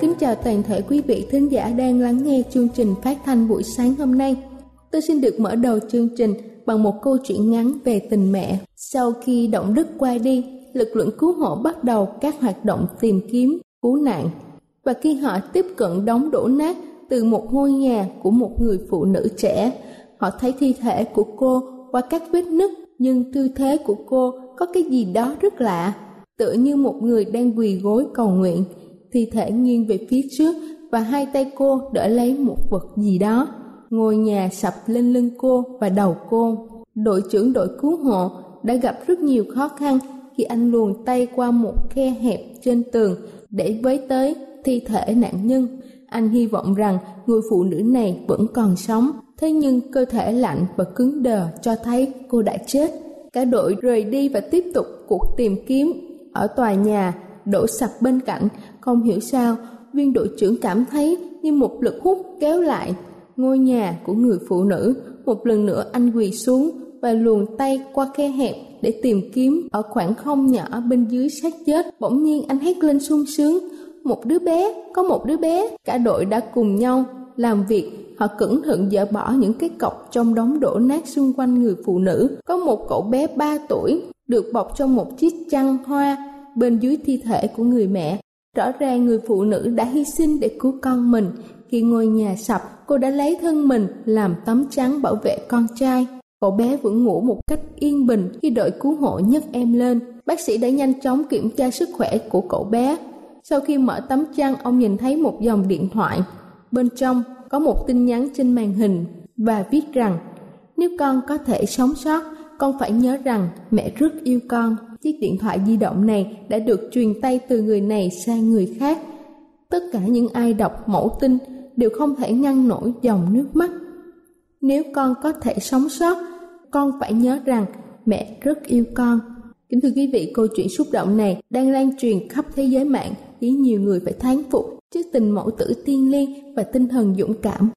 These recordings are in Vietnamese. Kính chào toàn thể quý vị thính giả đang lắng nghe chương trình phát thanh buổi sáng hôm nay. Tôi xin được mở đầu chương trình bằng một câu chuyện ngắn về tình mẹ. Sau khi động đất qua đi, lực lượng cứu hộ bắt đầu các hoạt động tìm kiếm, cứu nạn. Và khi họ tiếp cận đống đổ nát từ một ngôi nhà của một người phụ nữ trẻ, họ thấy thi thể của cô qua các vết nứt, nhưng tư thế của cô có cái gì đó rất lạ, tựa như một người đang quỳ gối cầu nguyện. Thi thể nghiêng về phía trước và hai tay cô đỡ lấy một vật gì đó. Ngôi nhà sập lên lưng cô và đầu cô. Đội trưởng đội cứu hộ đã gặp rất nhiều khó khăn khi anh luồn tay qua một khe hẹp trên tường để với tới thi thể nạn nhân. Anh hy vọng rằng người phụ nữ này vẫn còn sống, thế nhưng cơ thể lạnh và cứng đờ cho thấy cô đã chết. Cả đội rời đi và tiếp tục cuộc tìm kiếm. Ở tòa nhà đổ sập bên cạnh, không hiểu sao viên đội trưởng cảm thấy như một lực hút kéo lại ngôi nhà của người phụ nữ. Một lần nữa anh quỳ xuống và luồn tay qua khe hẹp để tìm kiếm. Ở khoảng không nhỏ bên dưới xác chết, bỗng nhiên anh hét lên sung sướng: "Một đứa bé, có một đứa bé!" Cả đội đã cùng nhau làm việc. Họ cẩn thận dỡ bỏ những cái cọc trong đống đổ nát xung quanh người phụ nữ. Có một cậu bé 3 tuổi được bọc trong một chiếc chăn hoa bên dưới thi thể của người mẹ. Rõ ràng người phụ nữ đã hy sinh để cứu con mình. Khi ngôi nhà sập, cô đã lấy thân mình làm tấm chắn bảo vệ con trai. Cậu bé vẫn ngủ một cách yên bình khi đội cứu hộ nhấc em lên. Bác sĩ đã nhanh chóng kiểm tra sức khỏe của cậu bé. Sau khi mở tấm chăn, ông nhìn thấy một dòng điện thoại. Bên trong có một tin nhắn trên màn hình và viết rằng: "Nếu con có thể sống sót, con phải nhớ rằng mẹ rất yêu con." Chiếc điện thoại di động này đã được truyền tay từ người này sang người khác. Tất cả những ai đọc mẫu tin đều không thể ngăn nổi dòng nước mắt. "Nếu con có thể sống sót, con phải nhớ rằng mẹ rất yêu con." Kính thưa quý vị, câu chuyện xúc động này đang lan truyền khắp thế giới mạng, khiến nhiều người phải thán phục trước tình mẫu tử thiêng liêng và tinh thần dũng cảm.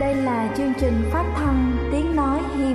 Đây là chương trình phát thanh Tiếng Nói Hy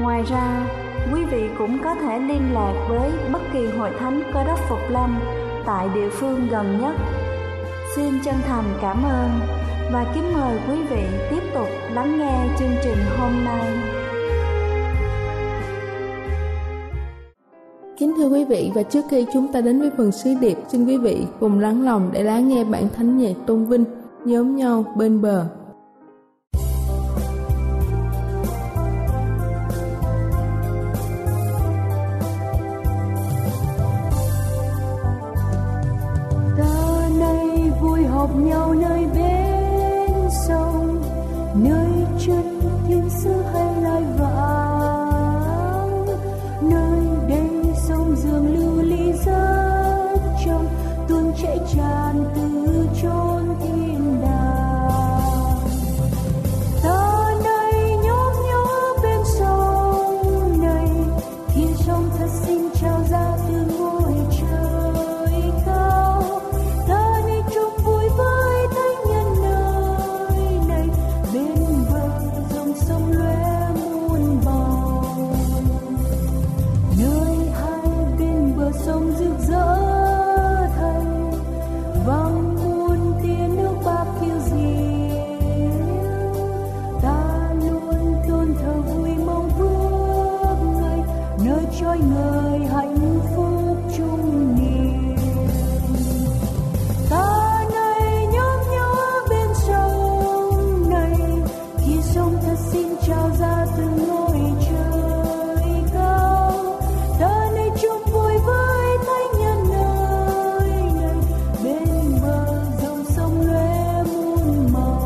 Ngoài ra, quý vị cũng có thể liên lạc với bất kỳ hội thánh Cơ Đốc Phục Lâm tại địa phương gần nhất. Xin chân thành cảm ơn và kính mời quý vị tiếp tục lắng nghe chương trình hôm nay. Kính thưa quý vị, và trước khi chúng ta đến với phần sứ điệp, xin quý vị cùng lắng lòng để lắng nghe bản thánh nhạc tôn vinh. nhóm nhau bên bờ. Ta nay vui họp nhau nơi bên sông, nơi chân thiên sứ hay lai vãng, nơi đây sông dường lưu ly rất trong, tuôn chảy tràn từ chốn thiên đàng. Ta đây nhóm nhau bên sông này, thiên sông thật xinh trao ra từ ngôi trời cao. Ta đi chung vui với thánh nhân nơi này, bên bờ dòng sông lóe muôn màu, nơi hai bên bờ sông rực rỡ thay vang. Trôi người hạnh phúc chung niềm, ta nay nhóm nhớ bên sông này, khi sông thật xinh trao ra từ ngôi trời cao. Ta nay chung vui với thánh nhân nơi này, bên bờ dòng sông lóe muôn màu.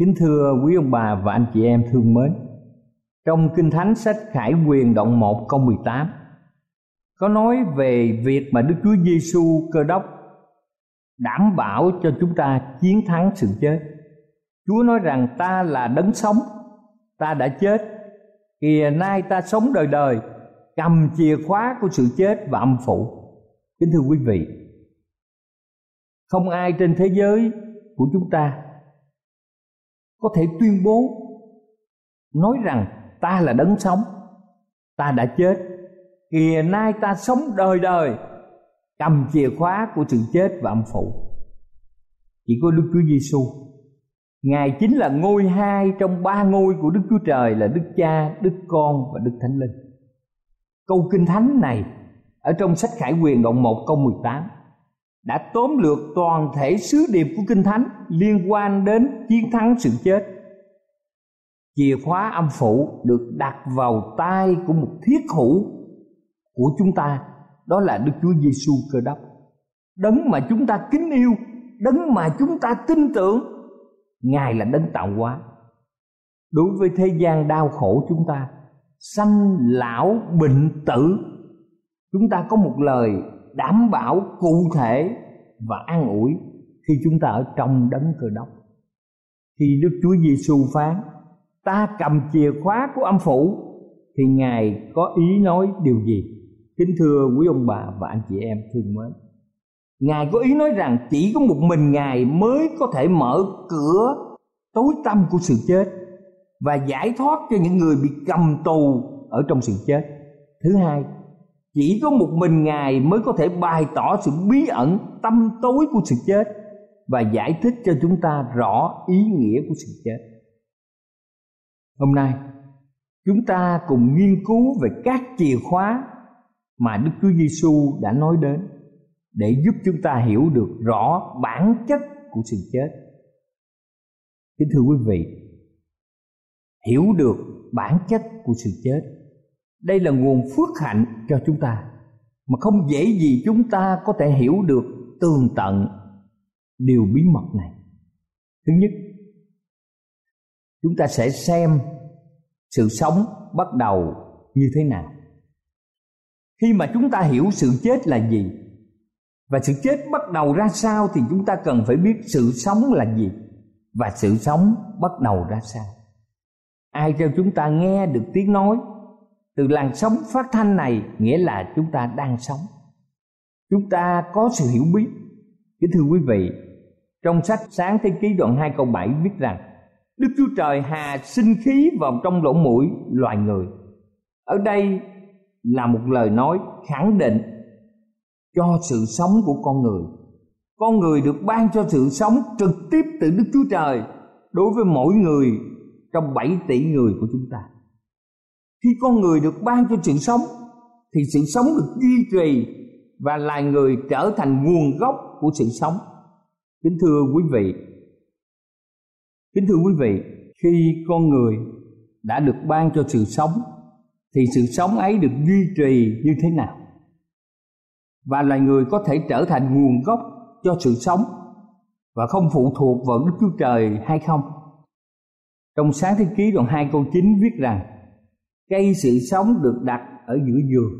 Kính thưa quý ông bà và anh chị em thương mến, trong Kinh Thánh sách Khải Huyền đoạn 1 câu 18 có nói về việc mà Đức Chúa Giêsu Cơ Đốc đảm bảo cho chúng ta chiến thắng sự chết. Chúa nói rằng ta là đấng sống, ta đã chết, kìa nay ta sống đời đời, cầm chìa khóa của sự chết và âm phủ. Kính thưa quý vị, không ai trên thế giới của chúng ta có thể tuyên bố nói rằng ta là đấng sống, ta đã chết, kìa nay ta sống đời đời, cầm chìa khóa của sự chết và âm phủ. Chỉ có Đức Chúa Giêsu, Ngài chính là ngôi hai trong ba ngôi của Đức Chúa Trời, là Đức Cha, Đức Con và Đức Thánh Linh. Câu Kinh Thánh này ở trong sách Khải Huyền đoạn 1 câu 18 đã tóm lược toàn thể sứ điệp của Kinh Thánh liên quan đến chiến thắng sự chết. Chìa khóa âm phủ được đặt vào tay của một thiết hữu của chúng ta, đó là Đức Chúa Giêsu Cơ Đốc, đấng mà chúng ta kính yêu, đấng mà chúng ta tin tưởng. Ngài là đấng tạo hóa. Đối với thế gian đau khổ chúng ta, sanh lão bệnh tử, chúng ta có một lời đảm bảo cụ thể và an ủi khi chúng ta ở trong đấng Cơ Đốc. Khi Đức Chúa Giêsu phán ta cầm chìa khóa của âm phủ, thì Ngài có ý nói điều gì? Kính thưa quý ông bà và anh chị em thương mến, Ngài có ý nói rằng chỉ có một mình Ngài mới có thể mở cửa tối tăm của sự chết và giải thoát cho những người bị cầm tù ở trong sự chết. Thứ hai, chỉ có một mình Ngài mới có thể bày tỏ sự bí ẩn tăm tối của sự chết và giải thích cho chúng ta rõ ý nghĩa của sự chết. Hôm nay, chúng ta cùng nghiên cứu về các chìa khóa mà Đức Chúa Giêsu đã nói đến để giúp chúng ta hiểu được rõ bản chất của sự chết. Kính thưa quý vị, hiểu được bản chất của sự chết, đây là nguồn phước hạnh cho chúng ta mà không dễ gì chúng ta có thể hiểu được tường tận điều bí mật này. Thứ nhất, chúng ta sẽ xem sự sống bắt đầu như thế nào. Khi mà chúng ta hiểu sự chết là gì và sự chết bắt đầu ra sao thì chúng ta cần phải biết sự sống là gì và sự sống bắt đầu ra sao. Ai cho chúng ta nghe được tiếng nói từ làn sóng phát thanh này nghĩa là chúng ta đang sống. Chúng ta có sự hiểu biết. Kính thưa quý vị, trong sách Sáng Thế Ký đoạn 2 câu 7 viết rằng Đức Chúa Trời hà sinh khí vào trong lỗ mũi loài người. Ở đây là một lời nói khẳng định cho sự sống của con người. Con người được ban cho sự sống trực tiếp từ Đức Chúa Trời đối với mỗi người trong 7 tỷ người của chúng ta. Khi con người được ban cho sự sống thì sự sống được duy trì và loài người trở thành nguồn gốc của sự sống. Kính thưa quý vị, khi con người đã được ban cho sự sống thì sự sống ấy được duy trì như thế nào? Và loài người có thể trở thành nguồn gốc cho sự sống và không phụ thuộc vào Đức Chúa Trời hay không? Trong Sáng Thế Ký đoạn 2 câu 9 viết rằng cây sự sống được đặt ở giữa vườn.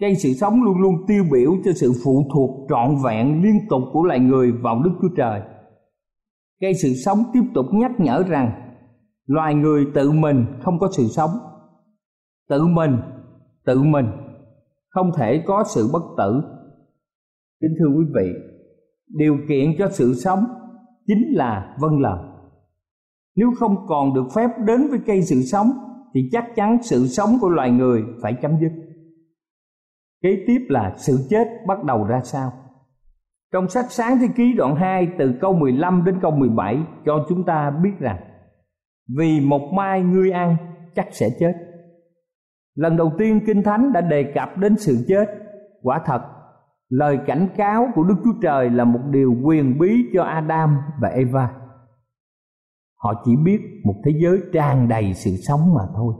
Cây sự sống luôn luôn tiêu biểu cho sự phụ thuộc trọn vẹn liên tục của loài người vào Đức Chúa Trời. Cây sự sống tiếp tục nhắc nhở rằng loài người tự mình không có sự sống. Tự mình không thể có sự bất tử. Kính thưa quý vị, điều kiện cho sự sống chính là vâng lời. Nếu không còn được phép đến với cây sự sống thì chắc chắn sự sống của loài người phải chấm dứt. Kế tiếp là sự chết bắt đầu ra sao? Trong sách Sáng Thế Ký đoạn 2 từ câu 15 đến câu 17 cho chúng ta biết rằng vì một mai ngươi ăn chắc sẽ chết. Lần đầu tiên Kinh Thánh đã đề cập đến sự chết. Quả thật, lời cảnh cáo của Đức Chúa Trời là một điều quyền bí cho Adam và Eva. Họ chỉ biết một thế giới tràn đầy sự sống mà thôi.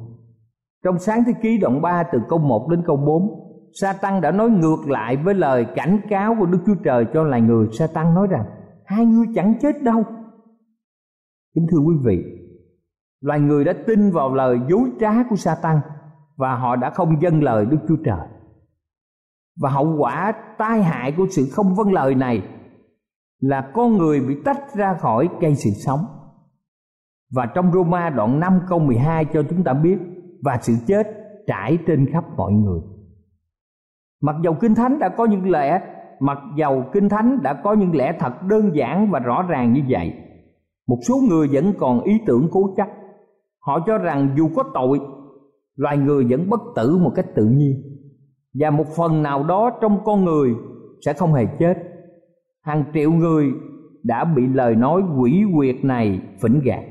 Trong Sáng Thế Ký đoạn 3 từ câu 1 đến câu 4, Sa-tan đã nói ngược lại với lời cảnh cáo của Đức Chúa Trời cho loài người. Sa-tan nói rằng hai ngươi chẳng chết đâu. Kính thưa quý vị, loài người đã tin vào lời dối trá của Sa-tan và họ đã không vâng lời Đức Chúa Trời. Và hậu quả tai hại của sự không vâng lời này là con người bị tách ra khỏi cây sự sống. Và trong Roma đoạn 5 câu 12 cho chúng ta biết và sự chết trải trên khắp mọi người. Mặc dầu Kinh Thánh đã có những lẽ thật đơn giản và rõ ràng như vậy, một số người vẫn còn ý tưởng cố chấp. Họ cho rằng dù có tội, loài người vẫn bất tử một cách tự nhiên và một phần nào đó trong con người sẽ không hề chết. Hàng triệu người đã bị lời nói quỷ quyệt này phỉnh gạt.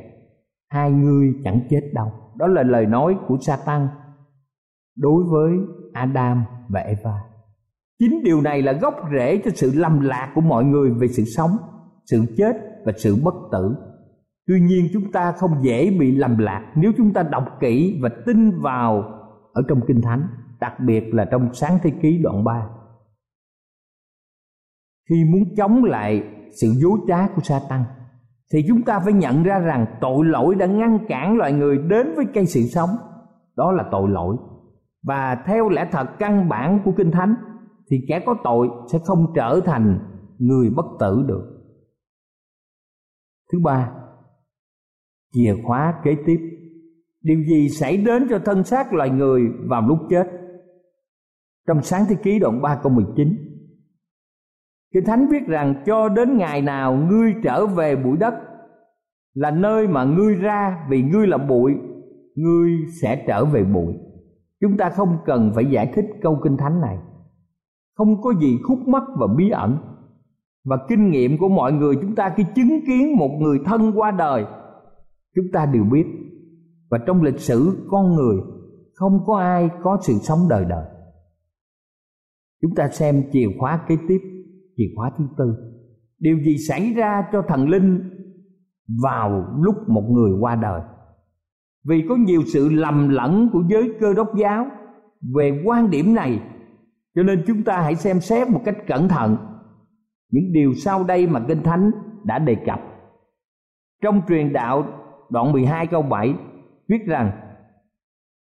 Hai người chẳng chết đâu. Đó là lời nói của Sa-tan đối với Adam và Eva. Chính điều này là gốc rễ cho sự lầm lạc của mọi người về sự sống, sự chết và sự bất tử. Tuy nhiên chúng ta không dễ bị lầm lạc nếu chúng ta đọc kỹ và tin vào ở trong Kinh Thánh, đặc biệt là trong Sáng Thế Ký đoạn 3. Khi muốn chống lại sự dối trá của Sa-tan thì chúng ta phải nhận ra rằng tội lỗi đã ngăn cản loài người đến với cây sự sống. Đó là tội lỗi. Và theo lẽ thật căn bản của Kinh Thánh thì kẻ có tội sẽ không trở thành người bất tử được. Thứ ba, chìa khóa kế tiếp. Điều gì xảy đến cho thân xác loài người vào lúc chết? trong Sáng Thế Ký đoạn 3 câu 19. Kinh Thánh viết rằng cho đến ngày nào ngươi trở về bụi đất là nơi mà ngươi ra, vì ngươi là bụi, ngươi sẽ trở về bụi. Chúng ta không cần phải giải thích câu Kinh Thánh này. Không có gì khúc mắc và bí ẩn. Và kinh nghiệm của mọi người chúng ta khi chứng kiến một người thân qua đời, chúng ta đều biết. Và trong lịch sử con người không có ai có sự sống đời đời. Chúng ta xem chìa khóa kế tiếp, chìa khóa thứ tư. Điều gì xảy ra cho thần linh vào lúc một người qua đời? Vì có nhiều sự lầm lẫn của giới Cơ Đốc giáo về quan điểm này, cho nên chúng ta hãy xem xét một cách cẩn thận những điều sau đây mà Kinh Thánh đã đề cập. Trong truyền đạo đoạn 12 câu 7 viết rằng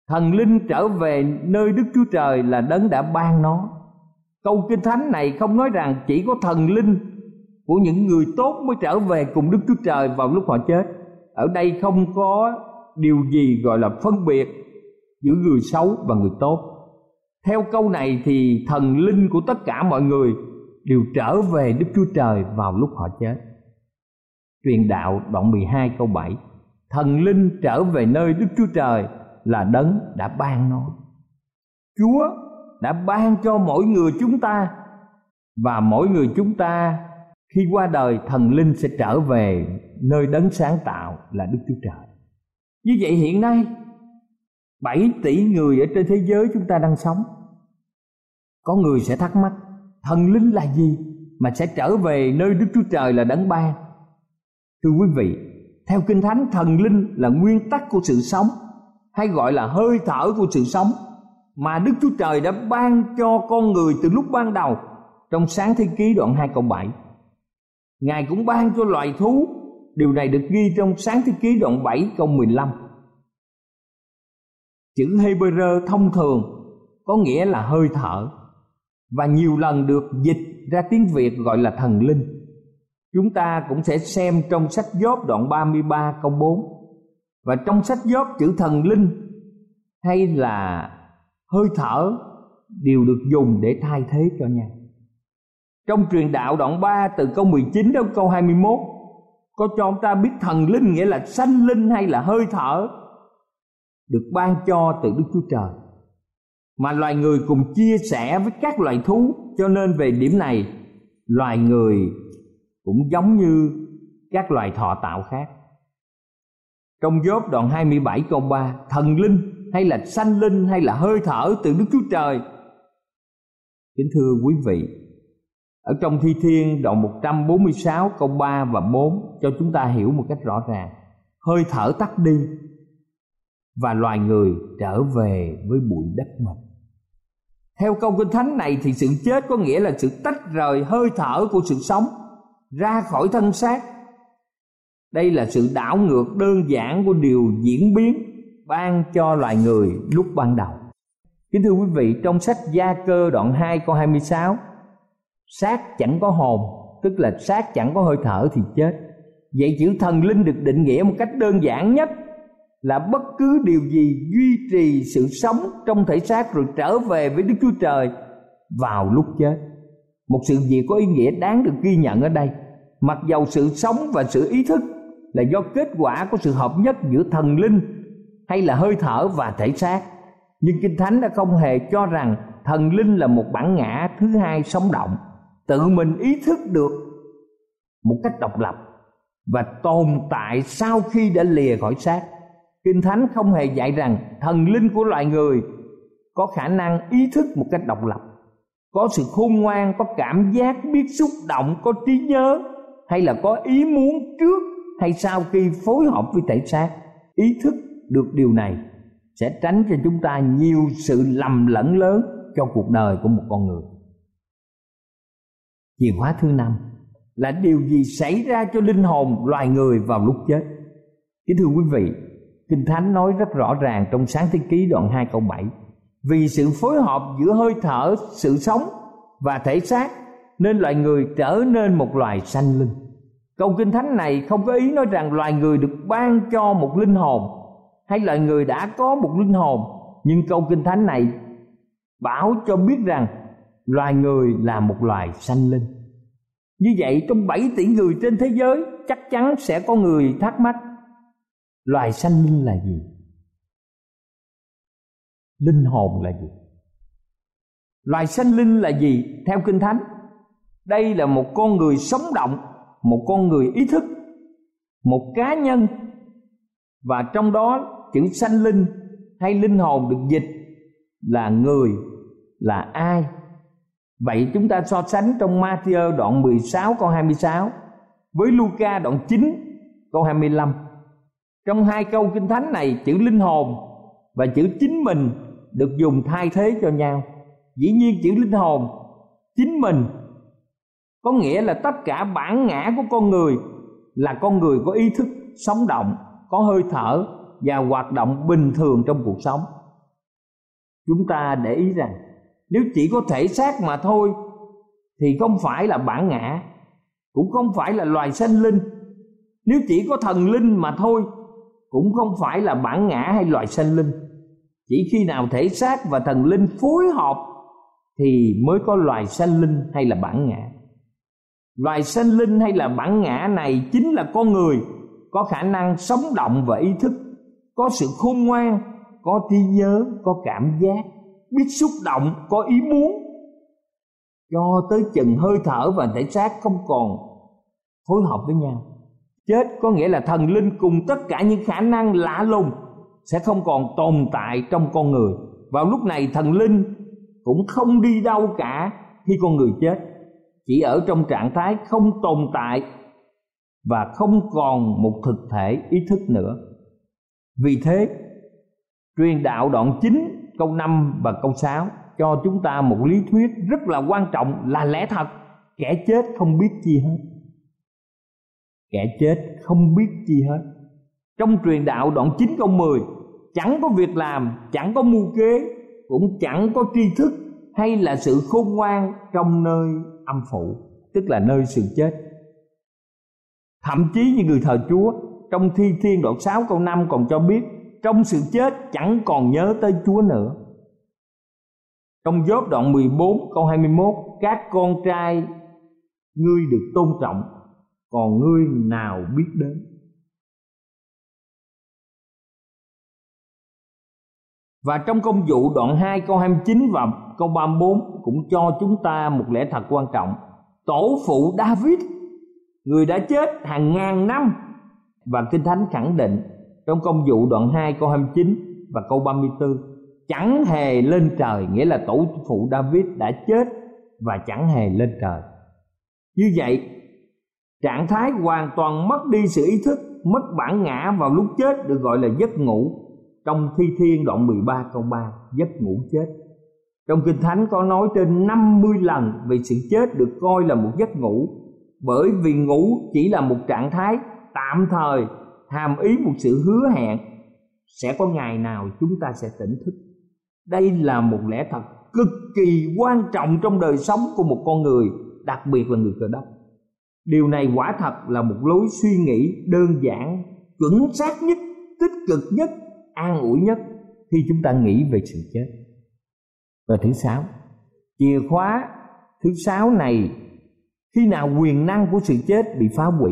thần linh trở về nơi Đức Chúa Trời là đấng đã ban nó. Câu Kinh Thánh này không nói rằng chỉ có thần linh của những người tốt mới trở về cùng Đức Chúa Trời vào lúc họ chết. Ở đây không có điều gì gọi là phân biệt giữa người xấu và người tốt. Theo câu này thì thần linh của tất cả mọi người đều trở về Đức Chúa Trời vào lúc họ chết. Truyền đạo đoạn 12 câu 7, thần linh trở về nơi Đức Chúa Trời là đấng đã ban nó. Chúa đã ban cho mỗi người chúng ta, và mỗi người chúng ta khi qua đời thần linh sẽ trở về nơi đấng sáng tạo là Đức Chúa Trời. Như vậy hiện nay 7 tỷ người ở trên thế giới chúng ta đang sống. Có người sẽ thắc mắc thần linh là gì mà sẽ trở về nơi Đức Chúa Trời là đấng ban. Thưa quý vị, theo Kinh Thánh, thần linh là nguyên tắc của sự sống, hay gọi là hơi thở của sự sống, mà Đức Chúa Trời đã ban cho con người từ lúc ban đầu. Trong Sáng Thế Ký đoạn 2 câu 7, Ngài cũng ban cho loài thú. Điều này được ghi trong Sáng Thế Ký đoạn 7 câu 15. Chữ Hebrew thông thường có nghĩa là hơi thở, và nhiều lần được dịch ra tiếng Việt gọi là thần linh. Chúng ta cũng sẽ xem trong sách Gióp đoạn 33 câu 4. Và trong sách Gióp chữ thần linh hay là hơi thở đều được dùng để thay thế cho nhau. Trong truyền đạo đoạn 3 từ câu 19 đến câu 21 có cho chúng ta biết thần linh nghĩa là sanh linh hay là hơi thở được ban cho từ Đức Chúa Trời, mà loài người cùng chia sẻ với các loài thú. Cho nên về điểm này loài người cũng giống như các loài thọ tạo khác. Trong Gióp đoạn 27 câu 3, thần linh hay là sanh linh hay là hơi thở từ Đức Chúa Trời. Kính thưa quý vị, ở trong Thi Thiên đoạn 146 câu 3 và 4 cho chúng ta hiểu một cách rõ ràng. Hơi thở tắt đi và loài người trở về với bụi đất mình. Theo câu Kinh Thánh này thì sự chết có nghĩa là sự tách rời hơi thở của sự sống ra khỏi thân xác. Đây là sự đảo ngược đơn giản của điều diễn biến ban cho loài người lúc ban đầu. Kính thưa quý vị, trong sách Gia Cơ đoạn 2 câu 26, xác chẳng có hồn, tức là xác chẳng có hơi thở thì chết. Vậy chữ thần linh được định nghĩa một cách đơn giản nhất là bất cứ điều gì duy trì sự sống trong thể xác rồi trở về với Đức Chúa Trời vào lúc chết. Một sự việc có ý nghĩa đáng được ghi nhận ở đây. Mặc dầu sự sống và sự ý thức là do kết quả của sự hợp nhất giữa thần linh hay là hơi thở và thể xác, nhưng Kinh Thánh đã không hề cho rằng thần linh là một bản ngã thứ hai sống động, tự mình ý thức được một cách độc lập và tồn tại sau khi đã lìa khỏi xác. Kinh Thánh không hề dạy rằng thần linh của loài người có khả năng ý thức một cách độc lập, có sự khôn ngoan, có cảm giác, biết xúc động, có trí nhớ, hay là có ý muốn trước hay sau khi phối hợp với thể xác. Ý thức được điều này sẽ tránh cho chúng ta nhiều sự lầm lẫn lớn trong cuộc đời của một con người. Chìa khóa thứ 5 là điều gì xảy ra cho linh hồn loài người vào lúc chết. Kính thưa quý vị, Kinh Thánh nói rất rõ ràng trong Sáng Thế Ký đoạn 2 câu 7. Vì sự phối hợp giữa hơi thở, sự sống và thể xác nên loài người trở nên một loài sanh linh. Câu Kinh Thánh này không có ý nói rằng loài người được ban cho một linh hồn hay loài người đã có một linh hồn, nhưng câu Kinh Thánh này bảo cho biết rằng loài người là một loài sanh linh. Như vậy trong 7 tỷ người trên thế giới, chắc chắn sẽ có người thắc mắc loài sanh linh là gì? Linh hồn là gì? Loài sanh linh là gì theo Kinh Thánh? Đây là một con người sống động, một con người ý thức, một cá nhân. Và trong đó chữ sanh linh hay linh hồn được dịch là người, là ai. Vậy chúng ta so sánh trong Ma-thi-ơ đoạn 16 câu 26 với Lu-ca đoạn 9 câu 25. Trong hai câu Kinh Thánh này, chữ linh hồn và chữ chính mình được dùng thay thế cho nhau. Dĩ nhiên chữ linh hồn, chính mình, có nghĩa là tất cả bản ngã của con người là con người có ý thức sống động, có hơi thở và hoạt động bình thường trong cuộc sống. Chúng ta để ý rằng nếu chỉ có thể xác mà thôi thì không phải là bản ngã, cũng không phải là loài sanh linh. Nếu chỉ có thần linh mà thôi cũng không phải là bản ngã hay loài sanh linh. Chỉ khi nào thể xác và thần linh phối hợp thì mới có loài sanh linh hay là bản ngã. Loài sanh linh hay là bản ngã này chính là con người có khả năng sống động và ý thức, có sự khôn ngoan, có trí nhớ, có cảm giác, biết xúc động, có ý muốn, cho tới chừng hơi thở và thể xác không còn phối hợp với nhau. Chết có nghĩa là thần linh cùng tất cả những khả năng lạ lùng sẽ không còn tồn tại trong con người. Vào lúc này thần linh cũng không đi đâu cả khi con người chết, chỉ ở trong trạng thái không tồn tại và không còn một thực thể ý thức nữa. Vì thế, truyền đạo đoạn 9 câu 5 và câu 6 cho chúng ta một lý thuyết rất là quan trọng là lẽ thật: kẻ chết không biết chi hết. Kẻ chết không biết chi hết. Trong truyền đạo đoạn 9 câu 10, chẳng có việc làm, chẳng có mưu kế, cũng chẳng có tri thức hay là sự khôn ngoan trong nơi âm phủ, tức là nơi sự chết. Thậm chí như người thờ Chúa, trong Thi Thiên đoạn 6 câu 5 còn cho biết trong sự chết chẳng còn nhớ tới Chúa nữa. Trong Gióp đoạn 14 câu 21, các con trai ngươi được tôn trọng, còn ngươi nào biết đến. Và trong Công vụ đoạn 2 câu 29 và câu 34 cũng cho chúng ta một lẽ thật quan trọng. Tổ phụ David, người đã chết hàng ngàn năm, và Kinh Thánh khẳng định trong Công vụ đoạn 2 câu 29 và câu 34, chẳng hề lên trời, nghĩa là tổ phụ David đã chết và chẳng hề lên trời. Như vậy, trạng thái hoàn toàn mất đi sự ý thức, mất bản ngã vào lúc chết được gọi là giấc ngủ. Trong Thi Thiên đoạn 13 câu 3, giấc ngủ chết. Trong Kinh Thánh có nói trên 50 lần về sự chết được coi là một giấc ngủ, bởi vì ngủ chỉ là một trạng thái tạm thời, hàm ý một sự hứa hẹn sẽ có ngày nào chúng ta sẽ tỉnh thức. Đây là một lẽ thật cực kỳ quan trọng trong đời sống của một con người, đặc biệt là người Cơ Đốc. Điều này quả thật là một lối suy nghĩ đơn giản, chuẩn xác nhất, tích cực nhất, an ủi nhất khi chúng ta nghĩ về sự chết. Và thứ sáu, chìa khóa thứ sáu này, khi nào quyền năng của sự chết bị phá hủy,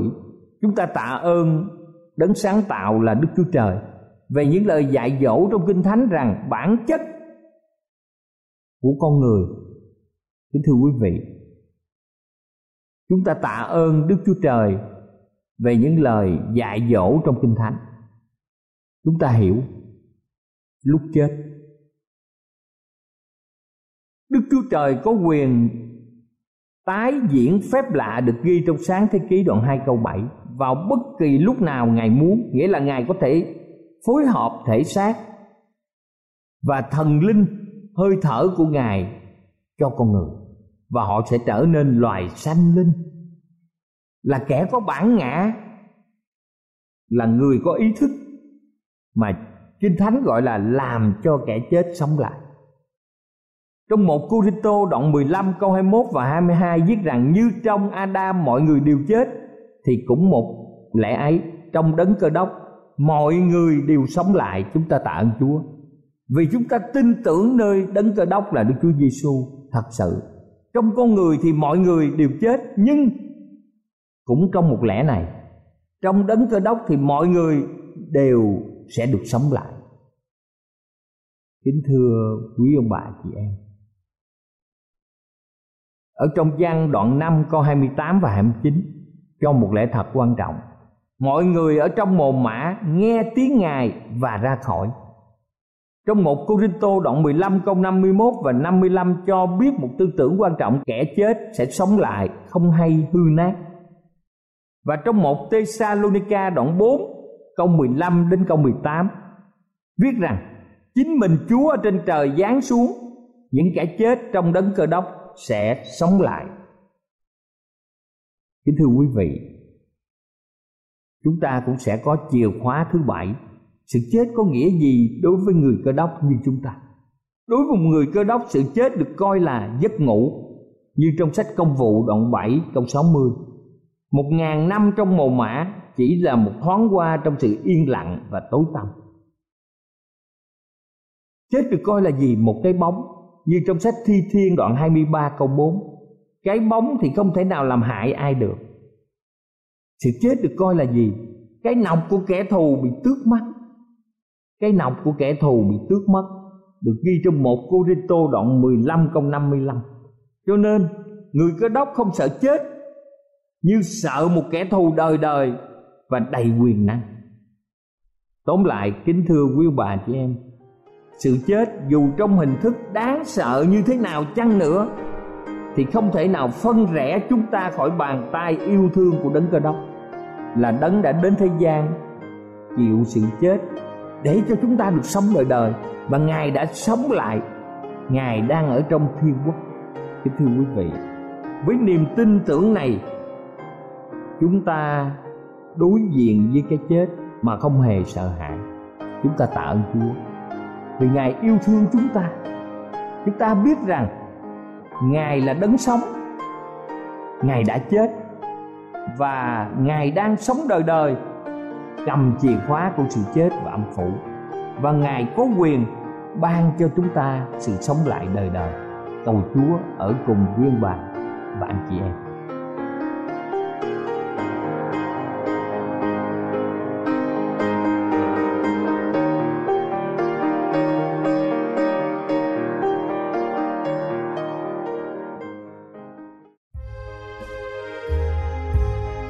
chúng ta tạ ơn Đấng sáng tạo là Đức Chúa Trời về những lời dạy dỗ trong Kinh Thánh rằng bản chất của con người. Kính thưa quý vị, chúng ta tạ ơn Đức Chúa Trời về những lời dạy dỗ trong Kinh Thánh. Chúng ta hiểu lúc chết Đức Chúa Trời có quyền tái diễn phép lạ được ghi trong Sáng Thế Ký đoạn 2 câu 7 vào bất kỳ lúc nào Ngài muốn, nghĩa là Ngài có thể phối hợp thể xác và thần linh, hơi thở của Ngài cho con người, và họ sẽ trở nên loài sanh linh, là kẻ có bản ngã, là người có ý thức, mà Kinh Thánh gọi là làm cho kẻ chết sống lại. Trong 1 Cô-rinh-tô đoạn 15 câu 21 và 22 viết rằng như trong Adam mọi người đều chết, thì cũng một lẽ ấy trong Đấng Cơ Đốc mọi người đều sống lại. Chúng ta tạ ơn Chúa vì chúng ta tin tưởng nơi Đấng Cơ Đốc là Đức Chúa Giêsu thật sự. Trong con người thì mọi người đều chết, nhưng cũng trong một lẽ này, trong Đấng Cơ Đốc thì mọi người đều sẽ được sống lại. Kính thưa quý ông bà chị em, ở trong Giăng đoạn 5 câu 28 và 29 cho một lẽ thật quan trọng: mọi người ở trong mồm mã nghe tiếng Ngài và ra khỏi. Trong 1 Cô-rinh-tô đoạn 15 câu 51 và 55 cho biết một tư tưởng quan trọng: kẻ chết sẽ sống lại, không hay hư nát. Và trong 1 Tê-sa-lô-ni-ca đoạn 4 câu 15 đến câu 18 viết rằng chính mình Chúa ở trên trời giáng xuống, những kẻ chết trong Đấng Cơ Đốc sẽ sống lại. Kính thưa quý vị, chúng ta cũng sẽ có chìa khóa thứ 7: sự chết có nghĩa gì đối với người Cơ Đốc như chúng ta. Đối với một người Cơ Đốc, sự chết được coi là giấc ngủ, như trong sách Công vụ đoạn 7 câu 60. 1.000 năm trong mồ mả chỉ là một thoáng qua trong sự yên lặng và tối tăm. Chết được coi là gì? Một cái bóng, như trong sách Thi Thiên đoạn 23 câu 4. Cái bóng thì không thể nào làm hại ai được. Sự chết được coi là gì? Cái nọc của kẻ thù bị tước mất. Cái nọc của kẻ thù bị tước mất được ghi trong 1 Cô-rinh-tô đoạn 15 câu 55. Cho nên người Cơ Đốc không sợ chết như sợ một kẻ thù đời đời và đầy quyền năng. Tóm lại, kính thưa quý bà chị em, sự chết dù trong hình thức đáng sợ như thế nào chăng nữa thì không thể nào phân rẽ chúng ta khỏi bàn tay yêu thương của Đấng Cơ Đốc, là Đấng đã đến thế gian chịu sự chết để cho chúng ta được sống đời đời, và Ngài đã sống lại. Ngài đang ở trong thiên quốc. Kính thưa quý vị, với niềm tin tưởng này, chúng ta đối diện với cái chết mà không hề sợ hãi. Chúng ta tạ ơn Chúa vì Ngài yêu thương chúng ta. Chúng ta biết rằng Ngài là Đấng sống, Ngài đã chết và Ngài đang sống đời đời, cầm chìa khóa của sự chết và âm phủ, và Ngài có quyền ban cho chúng ta sự sống lại đời đời. Cầu Chúa ở cùng viên bà và anh chị em.